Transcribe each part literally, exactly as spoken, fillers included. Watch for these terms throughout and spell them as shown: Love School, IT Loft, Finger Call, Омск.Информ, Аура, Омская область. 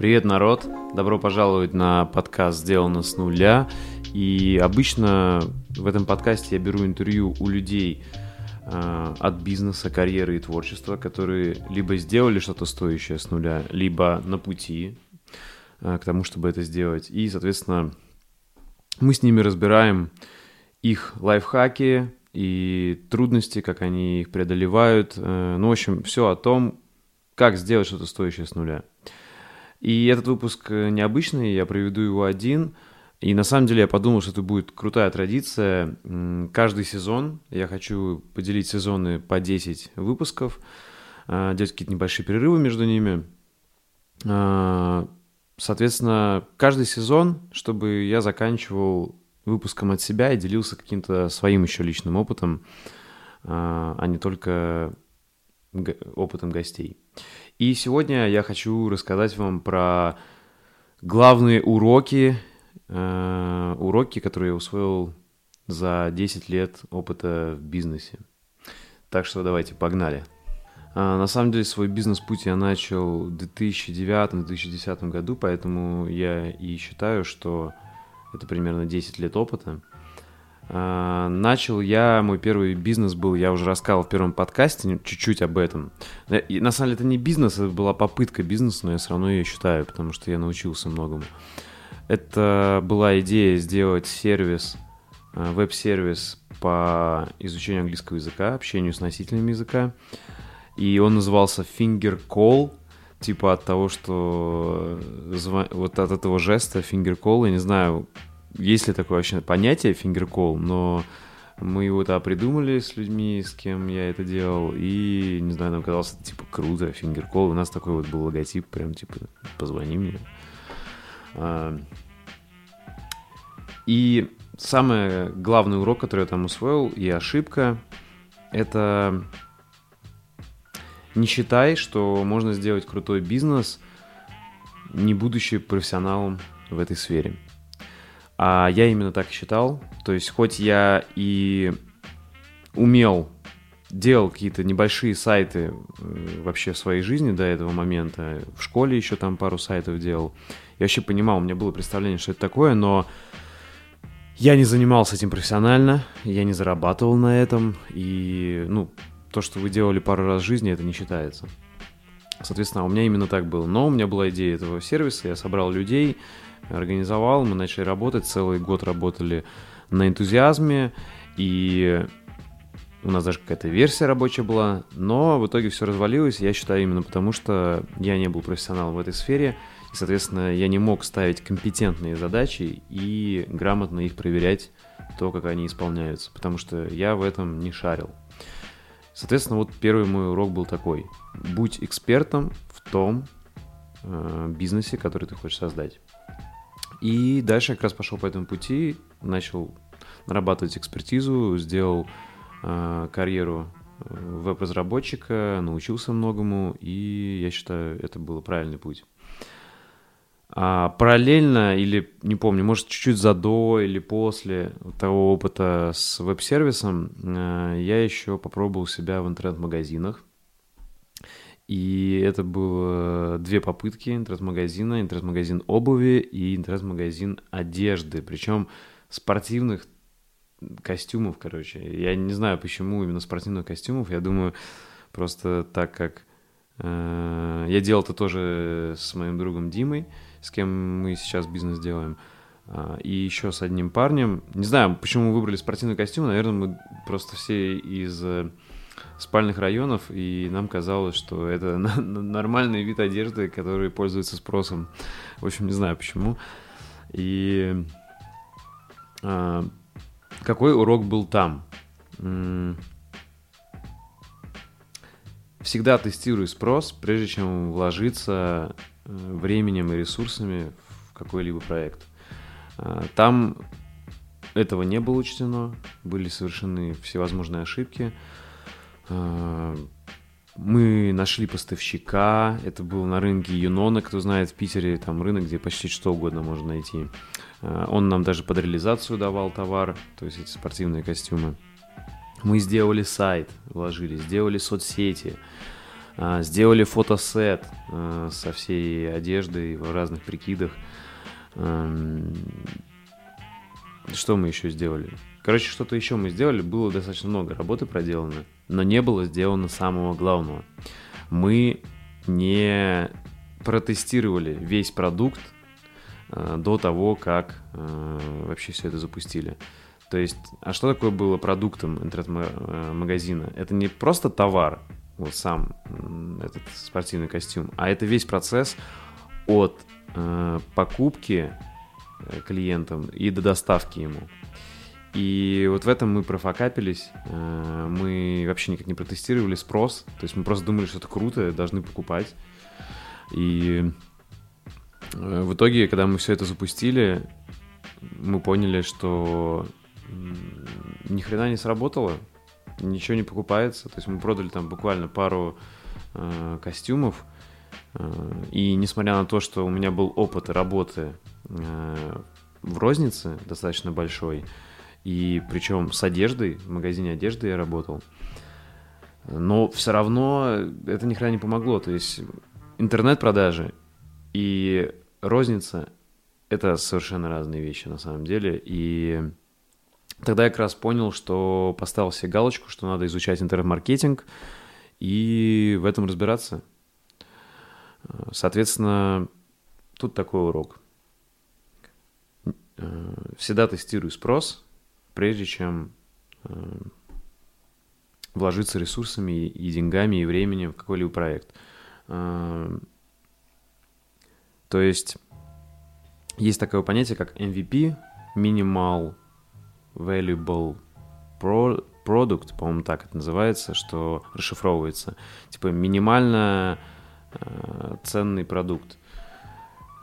Привет, народ! Добро пожаловать на подкаст «Сделано с нуля». И обычно в этом подкасте я беру интервью у людей э, от бизнеса, карьеры и творчества, которые либо сделали что-то стоящее с нуля, либо на пути э, к тому, чтобы это сделать. И, соответственно, мы с ними разбираем их лайфхаки и трудности, как они их преодолевают. Э, ну, в общем, все о том, как сделать что-то стоящее с нуля. И этот выпуск необычный, я проведу его один. И на самом деле я подумал, что это будет крутая традиция. Каждый сезон, я хочу поделить сезоны по десять выпусков, делать какие-то небольшие перерывы между ними. Соответственно, каждый сезон, чтобы я заканчивал выпуском от себя и делился каким-то своим еще личным опытом, а не только опытом гостей. И сегодня я хочу рассказать вам про главные уроки, э, уроки, которые я усвоил за десять лет опыта в бизнесе. Так что давайте, погнали. Э, на самом деле свой бизнес-путь я начал в две тысячи девятом - две тысячи десятом году, поэтому я и считаю, что это примерно десять лет опыта. Начал я, мой первый бизнес был, я уже рассказывал в первом подкасте чуть-чуть об этом. И, на самом деле это не бизнес, это была попытка бизнеса, но я все равно ее считаю, потому что я научился многому. Это была идея сделать сервис, веб-сервис по изучению английского языка, общению с носителями языка. И он назывался Finger Call, типа от того, что... Вот от этого жеста Finger Call, я не знаю... Есть ли такое вообще понятие фингеркол, но мы его тогда придумали с людьми, с кем я это делал, и, не знаю, нам казалось, это типа круто, фингеркол. У нас такой вот был логотип, прям типа «позвони мне». И самый главный урок, который я там усвоил, и ошибка, это не считай, что можно сделать крутой бизнес, не будучи профессионалом в этой сфере. А я именно так и считал. То есть, хоть я и умел, делал какие-то небольшие сайты вообще в своей жизни до этого момента, в школе еще там пару сайтов делал, я вообще понимал, у меня было представление, что это такое, но я не занимался этим профессионально, я не зарабатывал на этом, и, ну, то, что вы делали пару раз в жизни, это не считается. Соответственно, у меня именно так было. Но у меня была идея этого сервиса, я собрал людей, организовал, мы начали работать, целый год работали на энтузиазме, и у нас даже какая-то версия рабочая была, но в итоге все развалилось, я считаю, именно потому, что я не был профессионалом в этой сфере, и, соответственно, я не мог ставить компетентные задачи и грамотно их проверять, то, как они исполняются, потому что я в этом не шарил. Соответственно, вот первый мой урок был такой: будь экспертом в том э, бизнесе, который ты хочешь создать. И дальше я как раз пошел по этому пути, начал нарабатывать экспертизу, сделал э, карьеру веб-разработчика, научился многому, и я считаю, это был правильный путь. А параллельно, или не помню, может чуть-чуть задо или после того опыта с веб-сервисом, э, я еще попробовал себя в интернет-магазинах. И это было две попытки интернет-магазина, интернет-магазин обуви и интернет-магазин одежды, причем спортивных костюмов, короче. Я не знаю, почему именно спортивных костюмов, я думаю, просто так как... Э, я делал это тоже с моим другом Димой, с кем мы сейчас бизнес делаем, э, и еще с одним парнем. Не знаю, почему мы выбрали спортивный костюм, наверное, мы просто все из... спальных районов, и нам казалось, что это нормальный вид одежды, который пользуется спросом. В общем, не знаю почему. И а, какой урок был там? Всегда тестируй спрос, прежде чем вложиться временем и ресурсами в какой-либо проект. А, там этого не было учтено, были совершены всевозможные ошибки. Мы нашли поставщика, это было на рынке Юнона, кто знает, в Питере, там рынок, где почти что угодно можно найти. Он нам даже под реализацию давал товар, то есть эти спортивные костюмы. Мы сделали сайт, вложили, сделали соцсети, Сделали фотосет со всей одеждой в разных прикидах. Что мы еще сделали? Короче, что-то еще мы сделали. Было достаточно много работы проделано, но не было сделано самого главного. Мы не протестировали весь продукт до того, как вообще все это запустили. То есть, а что такое было продуктом интернет-магазина? Это не просто товар, вот сам этот спортивный костюм, а это весь процесс от э, покупки клиентам и до доставки ему. И вот в этом мы профокапились, э, мы вообще никак не протестировали спрос, то есть мы просто думали, что это круто, должны покупать. И в итоге, когда мы все это запустили, мы поняли, что ни хрена не сработало, ничего не покупается. То есть мы продали там буквально пару э, костюмов. Э, и несмотря на то, что у меня был опыт работы э, в рознице достаточно большой, и причем с одеждой, в магазине одежды я работал, но все равно это ни хрена не помогло. То есть интернет-продажи и розница – это совершенно разные вещи на самом деле. И тогда я как раз понял, что поставил себе галочку, что надо изучать интернет-маркетинг и в этом разбираться. Соответственно, тут такой урок. Всегда тестируй спрос, прежде чем вложиться ресурсами и деньгами, и временем в какой-либо проект. То есть есть такое понятие, как эм ви пи, Minimal Valuable Product, по-моему, так это называется, что расшифровывается. Типа минимально э, ценный продукт.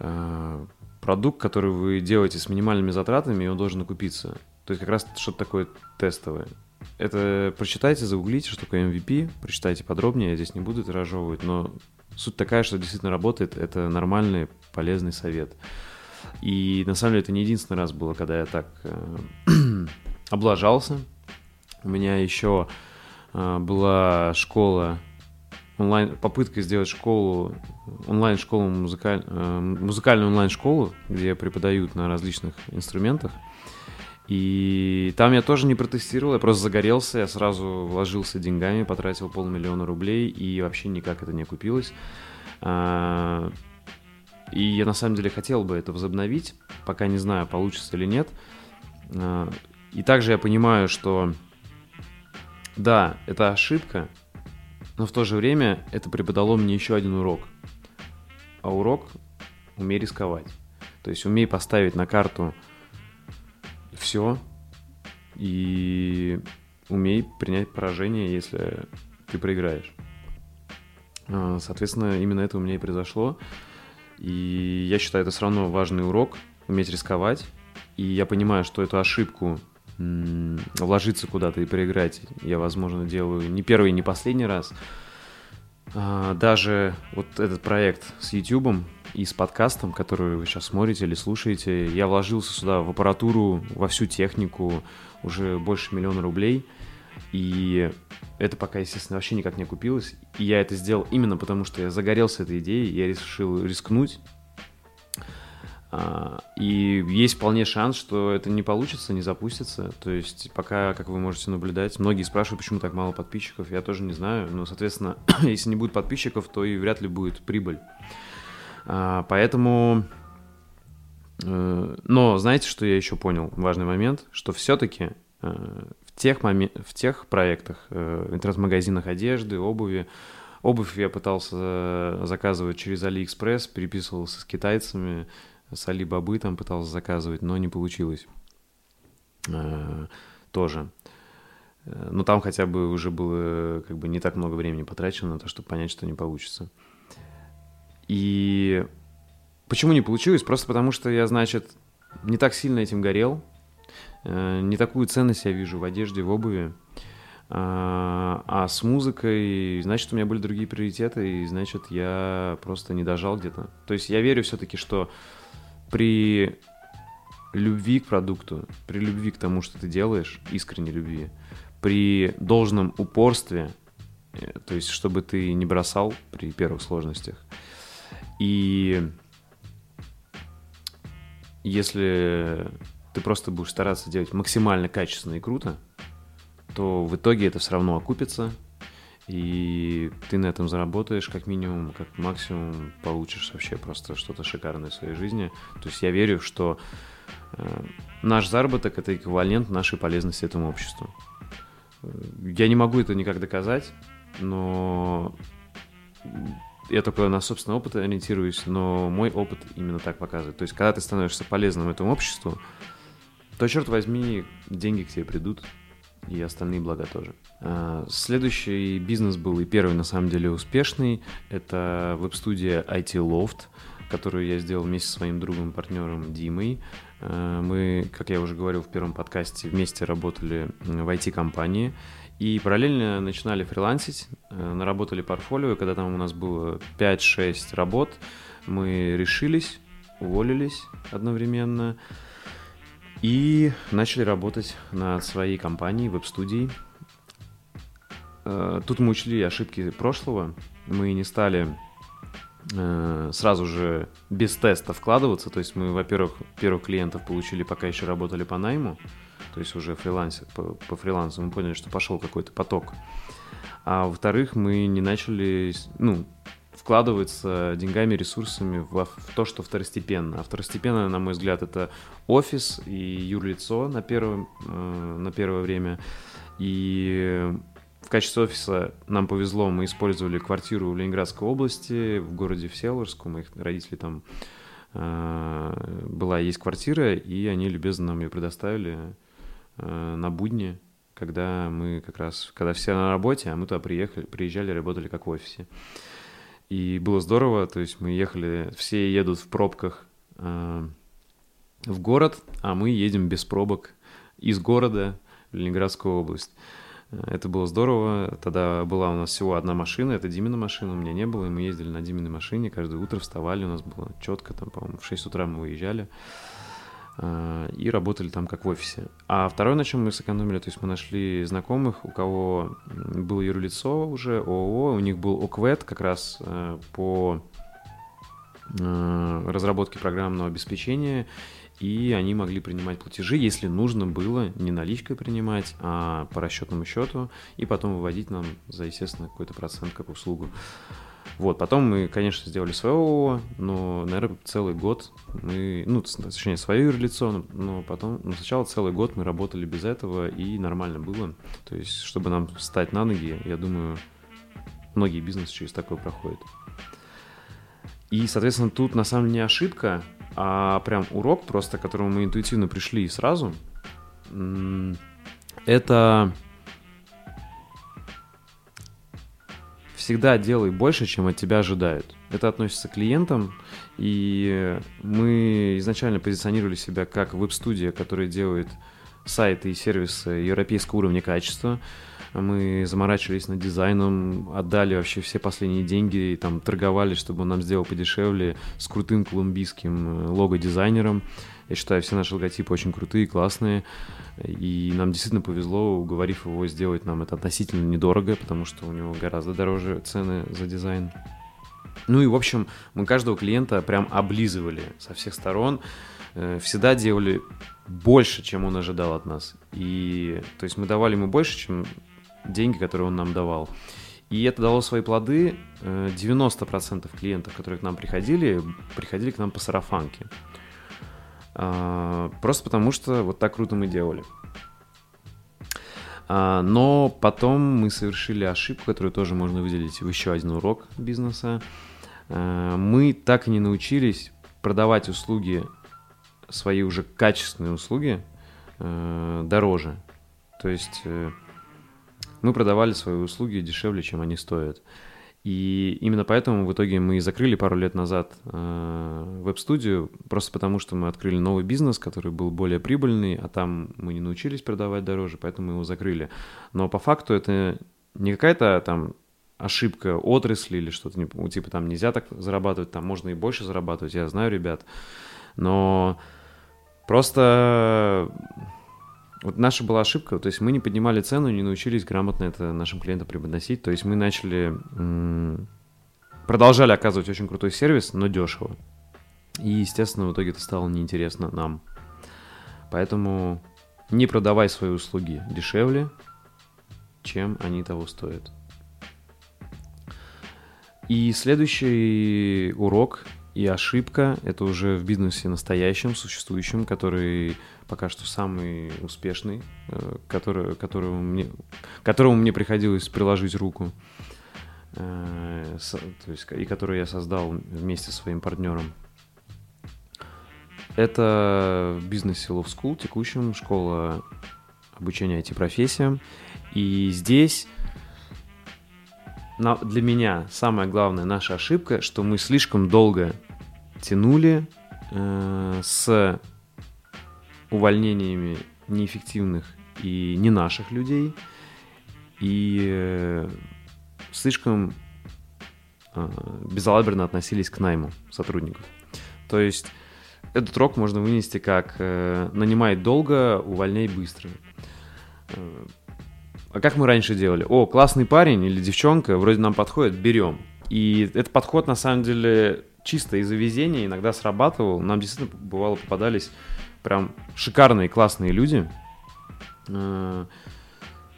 Э, продукт, который вы делаете с минимальными затратами, и он должен окупиться. То есть как раз что-то такое тестовое. Это прочитайте, загуглите, что такое эм ви пи, прочитайте подробнее, я здесь не буду это разжевывать, но суть такая, что действительно работает, это нормальный, полезный совет. И на самом деле это не единственный раз было, когда я так э, облажался. У меня еще э, была школа, онлайн, попытка сделать школу, онлайн-школу, музыкаль, э, музыкальную онлайн-школу, где преподают на различных инструментах. И там я тоже не протестировал, я просто загорелся, я сразу вложился деньгами, потратил полмиллиона рублей, и вообще никак это не окупилось. Э, И я на самом деле хотел бы это возобновить, пока не знаю, получится или нет. И также я понимаю, что да, это ошибка, но в то же время это преподало мне еще один урок. А урок – умей рисковать. То есть умей поставить на карту все и умей принять поражение, если ты проиграешь. Соответственно, именно это у меня и произошло. И я считаю, это все равно важный урок, уметь рисковать. И я понимаю, что эту ошибку м- вложиться куда-то и проиграть я, возможно, делаю не первый и не последний раз. А, даже вот этот проект с YouTube и с подкастом, который вы сейчас смотрите или слушаете, я вложился сюда в аппаратуру, во всю технику, уже больше миллиона рублей. И это пока, естественно, вообще никак не окупилось. И я это сделал именно потому, что я загорелся этой идеей, я решил рискнуть. И есть вполне шанс, что это не получится, не запустится. То есть пока, как вы можете наблюдать, многие спрашивают, почему так мало подписчиков. Я тоже не знаю. Но, соответственно, если не будет подписчиков, то и вряд ли будет прибыль. Поэтому... Но знаете, что я еще понял? Важный момент, что все-таки... Тех мом... В тех проектах, в интернет-магазинах одежды, обуви. Обувь я пытался заказывать через AliExpress, переписывался с китайцами, с Alibaba там пытался заказывать, но не получилось тоже. Но там хотя бы уже было как бы не так много времени потрачено на то, чтобы понять, что не получится. И почему не получилось? Просто потому, что я, значит, не так сильно этим горел. Не такую ценность я вижу в одежде, в обуви. А с музыкой, значит, у меня были другие приоритеты, и, значит, я просто не дожал где-то. То есть я верю все-таки, что при любви к продукту, при любви к тому, что ты делаешь, искренней любви, при должном упорстве то есть чтобы ты не бросал при первых сложностях. И если ты просто будешь стараться делать максимально качественно и круто, то в итоге это все равно окупится, и ты на этом заработаешь как минимум, как максимум получишь вообще просто что-то шикарное в своей жизни. То есть я верю, что наш заработок – это эквивалент нашей полезности этому обществу. Я не могу это никак доказать, но я только на собственный опыт ориентируюсь, но мой опыт именно так показывает. То есть когда ты становишься полезным этому обществу, то, черт возьми, деньги к тебе придут, и остальные блага тоже. Следующий бизнес был и первый, на самом деле, успешный. Это веб-студия ай ти Loft, которую я сделал вместе со своим другом, партнером Димой. Мы, как я уже говорил в первом подкасте, вместе работали в ай ти-компании и параллельно начинали фрилансить, наработали портфолио. Когда там у нас было пять-шесть работ, мы решились, уволились одновременно и начали работать над своей компанией, веб-студией. Тут мы учли ошибки прошлого, мы не стали сразу же без теста вкладываться, то есть мы, во-первых, первых клиентов получили, пока еще работали по найму, то есть уже фрилансе, по, по фрилансу мы поняли, что пошел какой-то поток, а во-вторых, мы не начали, ну, вкладываться деньгами, ресурсами в, в то, что второстепенно, а второстепенно, на мой взгляд, это офис и юрлицо на, первом, э, на первое время, и в качестве офиса нам повезло, мы использовали квартиру в Ленинградской области, в городе Всеволожск, у моих родителей там э, была, есть квартира, и они любезно нам ее предоставили э, на будни, когда мы как раз, когда все на работе, а мы туда приехали, приезжали, работали как в офисе. И было здорово, то есть мы ехали, все едут в пробках э, в город, а мы едем без пробок из города в Ленинградскую область. Это было здорово, тогда была у нас всего одна машина, это Димина машина, у меня не было, и мы ездили на Диминой машине, каждое утро вставали, у нас было четко, там, по-моему, в шесть утра мы выезжали и работали там как в офисе. А второе, на чем мы сэкономили, то есть мы нашли знакомых, у кого было юрлицо уже, ООО, у них был ОКВЭД как раз по разработке программного обеспечения, и они могли принимать платежи, если нужно было не наличкой принимать, а по расчетному счету, и потом выводить нам за, естественно, какой-то процент как услугу. Вот, потом мы, конечно, сделали свое ООО, но, наверное, целый год мы, ну, точнее, свое юрлицо, но потом, но сначала целый год мы работали без этого, и нормально было. То есть, чтобы нам встать на ноги, я думаю, многие бизнесы через такое проходят. И, соответственно, тут, на самом деле, не ошибка, а прям урок просто, к которому мы интуитивно пришли и сразу, это всегда делай больше, чем от тебя ожидают. Это относится к клиентам, и мы изначально позиционировали себя как веб-студия, которая делает сайты и сервисы европейского уровня качества. Мы заморачивались над дизайном, отдали вообще все последние деньги, и там торговали, чтобы он нам сделал подешевле, с крутым колумбийским лого-дизайнером. Я считаю, все наши логотипы очень крутые, классные, и нам действительно повезло, уговорив его сделать нам это относительно недорого, потому что у него гораздо дороже цены за дизайн. Ну и, в общем, мы каждого клиента прям облизывали со всех сторон, всегда делали больше, чем он ожидал от нас. И, то есть мы давали ему больше, чем деньги, которые он нам давал. И это дало свои плоды. девяносто процентов клиентов, которые к нам приходили, приходили к нам по сарафанке. Просто потому, что вот так круто мы делали. Но потом мы совершили ошибку, которую тоже можно выделить в еще один урок бизнеса. Мы так и не научились продавать услуги, свои уже качественные услуги, дороже. То есть мы продавали свои услуги дешевле, чем они стоят. И именно поэтому в итоге мы закрыли пару лет назад веб-студию, просто потому что мы открыли новый бизнес, который был более прибыльный, а там мы не научились продавать дороже, поэтому мы его закрыли. Но по факту это не какая-то там ошибка отрасли или что-то, типа там нельзя так зарабатывать, там можно и больше зарабатывать, я знаю, ребят. Но просто Вот наша была ошибка, то есть мы не поднимали цену, не научились грамотно это нашим клиентам преподносить, то есть мы начали, м- продолжали оказывать очень крутой сервис, но дешево. И, естественно, в итоге это стало неинтересно нам. Поэтому не продавай свои услуги дешевле, чем они того стоят. И следующий урок и ошибка, это уже в бизнесе настоящем, существующем, который пока что самый успешный, который, которому, мне, которому мне приходилось приложить руку, и который я создал вместе со своим партнером. Это в бизнесе Love School, текущем, школа обучения ай ти-профессиям. И здесь для меня самая главная наша ошибка, что мы слишком долго тянули э, с увольнениями неэффективных и не наших людей, и э, слишком э, безалаберно относились к найму сотрудников. То есть этот урок можно вынести как э, «нанимай долго, увольняй быстро». А как мы раньше делали? О, классный парень или девчонка, вроде нам подходит, берем. И этот подход, на самом деле, чисто из-за везения иногда срабатывал. Нам действительно, бывало, попадались прям шикарные, классные люди,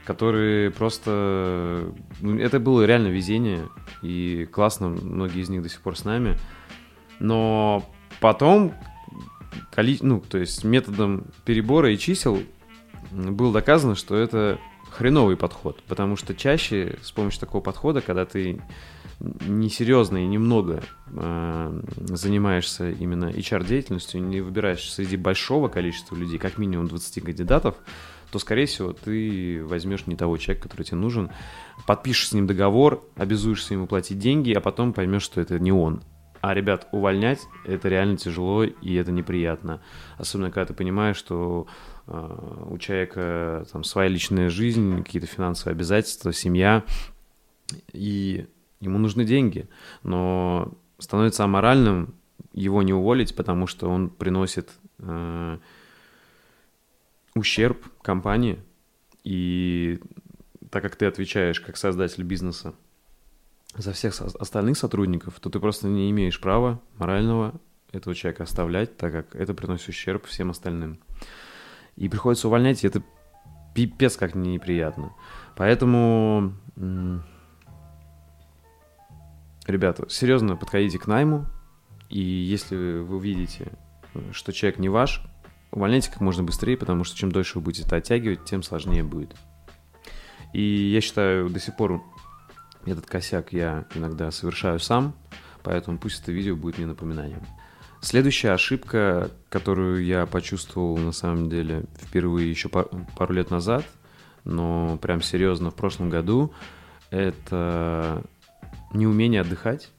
которые просто... Это было реально везение, и классно, многие из них до сих пор с нами. Но потом, ну, то есть методом перебора и чисел было доказано, что это... хреновый подход, потому что чаще с помощью такого подхода, когда ты несерьезно и немного э, занимаешься именно эйч ар-деятельностью, не выбираешь среди большого количества людей, как минимум двадцати кандидатов, то, скорее всего, ты возьмешь не того человека, который тебе нужен, подпишешь с ним договор, обязуешься ему платить деньги, а потом поймешь, что это не он. А, ребят, увольнять – это реально тяжело и это неприятно. Особенно, когда ты понимаешь, что э, у человека там своя личная жизнь, какие-то финансовые обязательства, семья, и ему нужны деньги. Но становится аморальным его не уволить, потому что он приносит э, ущерб компании. И так как ты отвечаешь как создатель бизнеса за всех остальных сотрудников, то ты просто не имеешь права морального этого человека оставлять, так как это приносит ущерб всем остальным. И приходится увольнять, и это пипец как неприятно. Поэтому, ребята, серьезно подходите к найму, и если вы видите, что человек не ваш, увольняйте как можно быстрее, потому что чем дольше вы будете это оттягивать, тем сложнее будет. И я считаю, до сих пор этот косяк я иногда совершаю сам, поэтому пусть это видео будет мне напоминанием. Следующая ошибка, которую я почувствовал на самом деле впервые еще пару лет назад, но прям серьезно в прошлом году, это неумение отдыхать.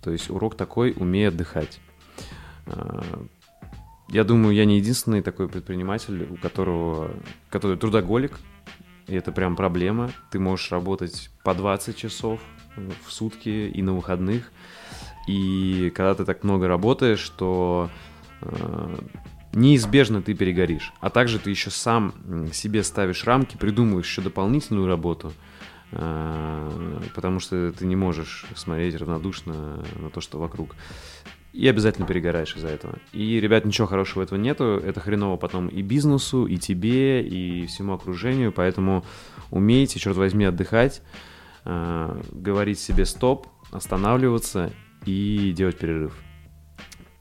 То есть урок такой «умей отдыхать». Я думаю, я не единственный такой предприниматель, у которого, который трудоголик. И это прям проблема. Ты можешь работать по двадцать часов в сутки и на выходных. И когда ты так много работаешь, то э, неизбежно ты перегоришь. А также ты еще сам себе ставишь рамки, придумываешь еще дополнительную работу, э, потому что ты не можешь смотреть равнодушно на то, что вокруг. И обязательно перегораешь из-за этого. И, ребят, ничего хорошего этого нету. Это хреново потом и бизнесу, и тебе, и всему окружению. Поэтому умейте, черт возьми, отдыхать, э, говорить себе стоп, останавливаться и делать перерыв.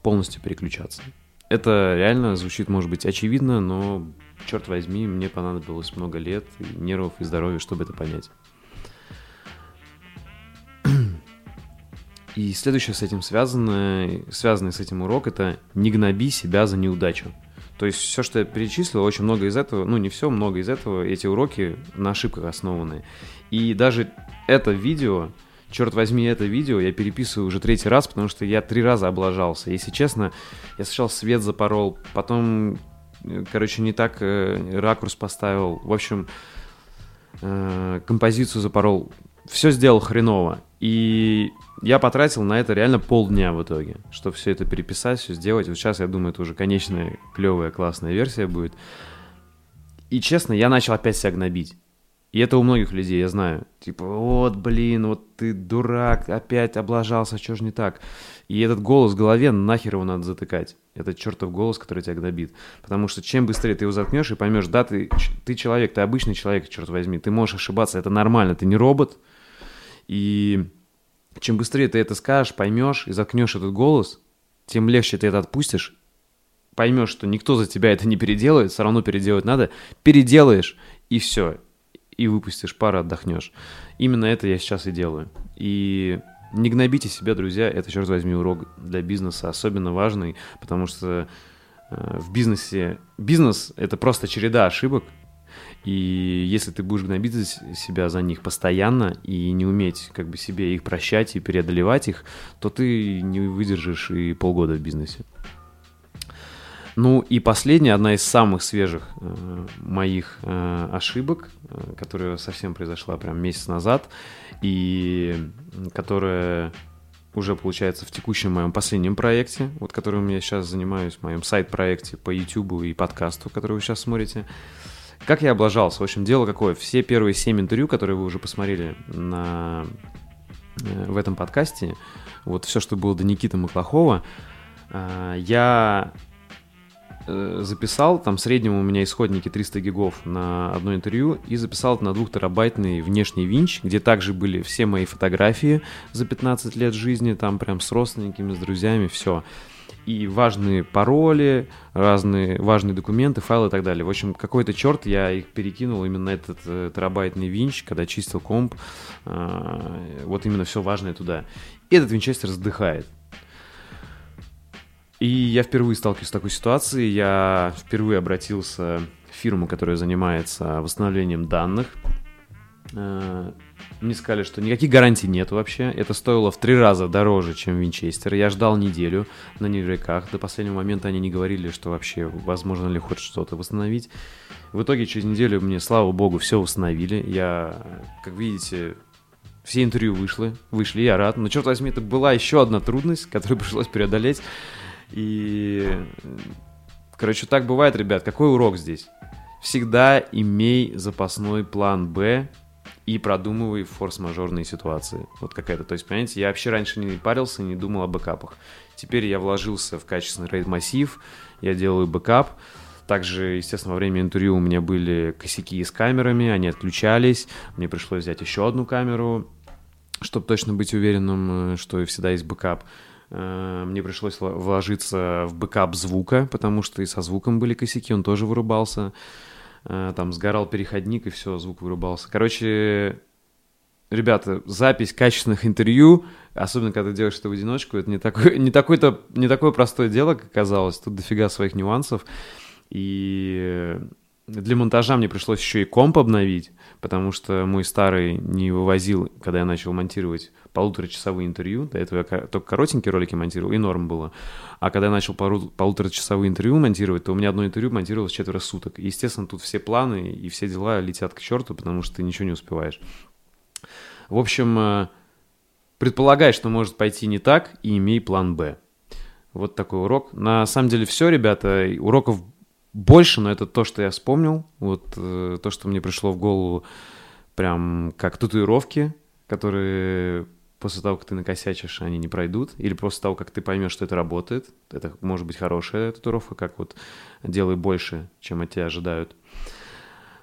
Полностью переключаться. Это реально звучит, может быть, очевидно, но, черт возьми, мне понадобилось много лет, и нервов и здоровья, чтобы это понять. И следующее с этим связанное, связанный с этим урок, это не гноби себя за неудачу. То есть все, что я перечислил, очень много из этого, ну не все, много из этого, эти уроки на ошибках основаны. И даже это видео, черт возьми, это видео я переписываю уже третий раз, потому что я три раза облажался. Если честно, я сначала свет запорол, потом, короче, не так ракурс поставил, в общем, композицию запорол. Все сделал хреново, и я потратил на это реально полдня в итоге, чтобы все это переписать, все сделать. Вот сейчас, я думаю, это уже конечная клевая классная версия будет. И честно, я начал опять себя гнобить. И это у многих людей, я знаю. Типа, вот, блин, вот ты дурак, опять облажался, что же не так? И этот голос в голове, нахер его надо затыкать. Этот чертов голос, который тебя гнобит. Потому что чем быстрее ты его заткнешь и поймешь, да, ты, ты человек, ты обычный человек, черт возьми, ты можешь ошибаться, это нормально, ты не робот. И чем быстрее ты это скажешь, поймешь и заткнешь этот голос, тем легче ты это отпустишь. Поймешь, что никто за тебя это не переделает, все равно переделать надо. Переделаешь, и все. И выпустишь пар, отдохнешь. Именно это я сейчас и делаю. И не гнобите себя, друзья. Это, черт возьми, урок для бизнеса особенно важный, потому что э, в бизнесе... Бизнес — это просто череда ошибок. И если ты будешь гнобить себя за них постоянно и не уметь как бы себе их прощать и преодолевать их, то ты не выдержишь и полгода в бизнесе. Ну и последняя, одна из самых свежих э, моих э, ошибок, э, которая совсем произошла прям месяц назад и которая уже получается в текущем моем последнем проекте, вот которым я сейчас занимаюсь, в моем сайт-проекте по YouTube и подкасту, который вы сейчас смотрите. Как я облажался? В общем, дело какое. Все первые семь интервью, которые вы уже посмотрели на, э, в этом подкасте, вот все, что было до Никиты Маклахова, э, я... записал, там в среднем у меня исходники триста гигов на одно интервью, и записал это на двухтерабайтный внешний винч, где также были все мои фотографии за пятнадцать лет жизни, там прям с родственниками, с друзьями, все. И важные пароли, разные важные документы, файлы и так далее. В общем, какой-то черт, я их перекинул именно на этот э, терабайтный винч, когда чистил комп, э, вот именно все важное туда. И этот винчестер вздыхает. И я впервые сталкиваюсь с такой ситуацией, я впервые обратился в фирму, которая занимается восстановлением данных. Мне сказали, что никаких гарантий нет вообще, это стоило в три раза дороже, чем винчестер. Я ждал неделю на нервяках, до последнего момента они не говорили, что вообще возможно ли хоть что-то восстановить. В итоге через неделю мне, слава богу, все восстановили, я, как видите... Все интервью вышли, вышли, я рад. Но, черт возьми, это была еще одна трудность, которую пришлось преодолеть. И, короче, так бывает, ребят. Какой урок здесь? Всегда имей запасной план «Б» и продумывай форс-мажорные ситуации. Вот какая-то. То есть, понимаете, я вообще раньше не парился, не думал о бэкапах. Теперь я вложился в качественный рейд-массив, я делаю бэкап. Также, естественно, во время интервью у меня были косяки с камерами, они отключались, мне пришлось взять еще одну камеру, чтобы точно быть уверенным, что всегда есть бэкап. Мне пришлось вложиться в бэкап звука, потому что и со звуком были косяки, он тоже вырубался, там сгорал переходник и все, звук вырубался. Короче, ребята, запись качественных интервью, особенно когда ты делаешь это в одиночку, это не такое, не такое-то, не такое простое дело, как оказалось, тут дофига своих нюансов. И для монтажа мне пришлось еще и комп обновить, потому что мой старый не вывозил, когда я начал монтировать полуторачасовые интервью. До этого я только коротенькие ролики монтировал, и норм было. А когда я начал пару, полуторачасовые интервью монтировать, то у меня одно интервью монтировалось четверо суток. И, естественно, тут все планы и все дела летят к черту, потому что ты ничего не успеваешь. В общем, предполагай, что может пойти не так, и имей план «Б». Вот такой урок. На самом деле все, ребята, уроков... Больше, но это то, что я вспомнил, вот э, то, что мне пришло в голову прям как татуировки, которые после того, как ты накосячишь, они не пройдут, или после того, как ты поймешь, что это работает, это может быть хорошая татуировка, как вот делай больше, чем от тебя ожидают.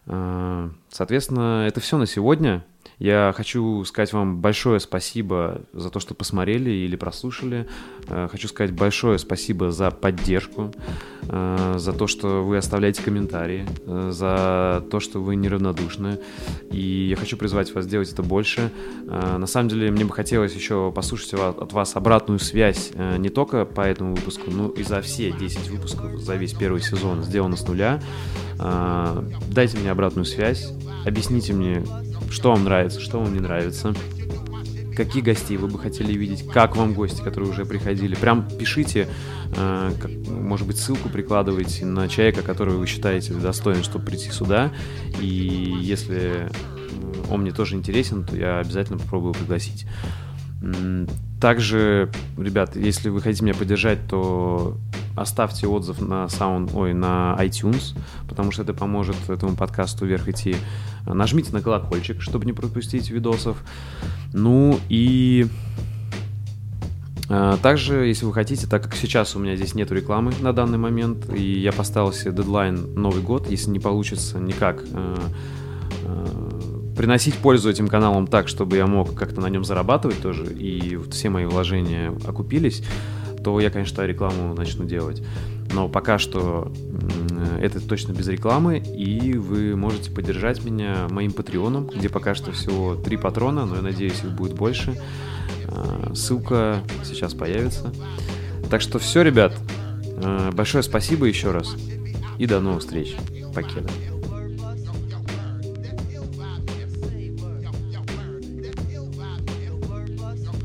Э, соответственно, это все на сегодня. Я хочу сказать вам большое спасибо за то, что посмотрели или прослушали. Хочу сказать большое спасибо за поддержку, за то, что вы оставляете комментарии, за то, что вы неравнодушны. И я хочу призвать вас делать это больше. На самом деле, мне бы хотелось еще послушать от вас обратную связь не только по этому выпуску, но и за все десять выпусков, за весь первый сезон «Сделано с нуля». Дайте мне обратную связь, объясните мне, что вам нравится, что вам не нравится, какие гостей вы бы хотели видеть, как вам гости, которые уже приходили. Прям пишите, э, как, может быть, ссылку прикладывайте на человека, которого вы считаете достойным, чтобы прийти сюда. И если он мне тоже интересен, то я обязательно попробую пригласить. Также, ребят, если вы хотите меня поддержать, то Оставьте отзыв на, sound, ой, на iTunes, потому что это поможет этому подкасту вверх идти. Нажмите на колокольчик, чтобы не пропустить видосов. Ну и... Также, если вы хотите, так как сейчас у меня здесь нет рекламы на данный момент, и я поставил себе дедлайн Новый год, если не получится никак э, э, приносить пользу этим каналам так, чтобы я мог как-то на нем зарабатывать тоже, и все мои вложения окупились, то я, конечно, рекламу начну делать. Но пока что это точно без рекламы, и вы можете поддержать меня моим патреоном, где пока что всего три патрона, но я надеюсь, их будет больше. Ссылка сейчас появится. Так что все, ребят, большое спасибо еще раз и до новых встреч. Покеда.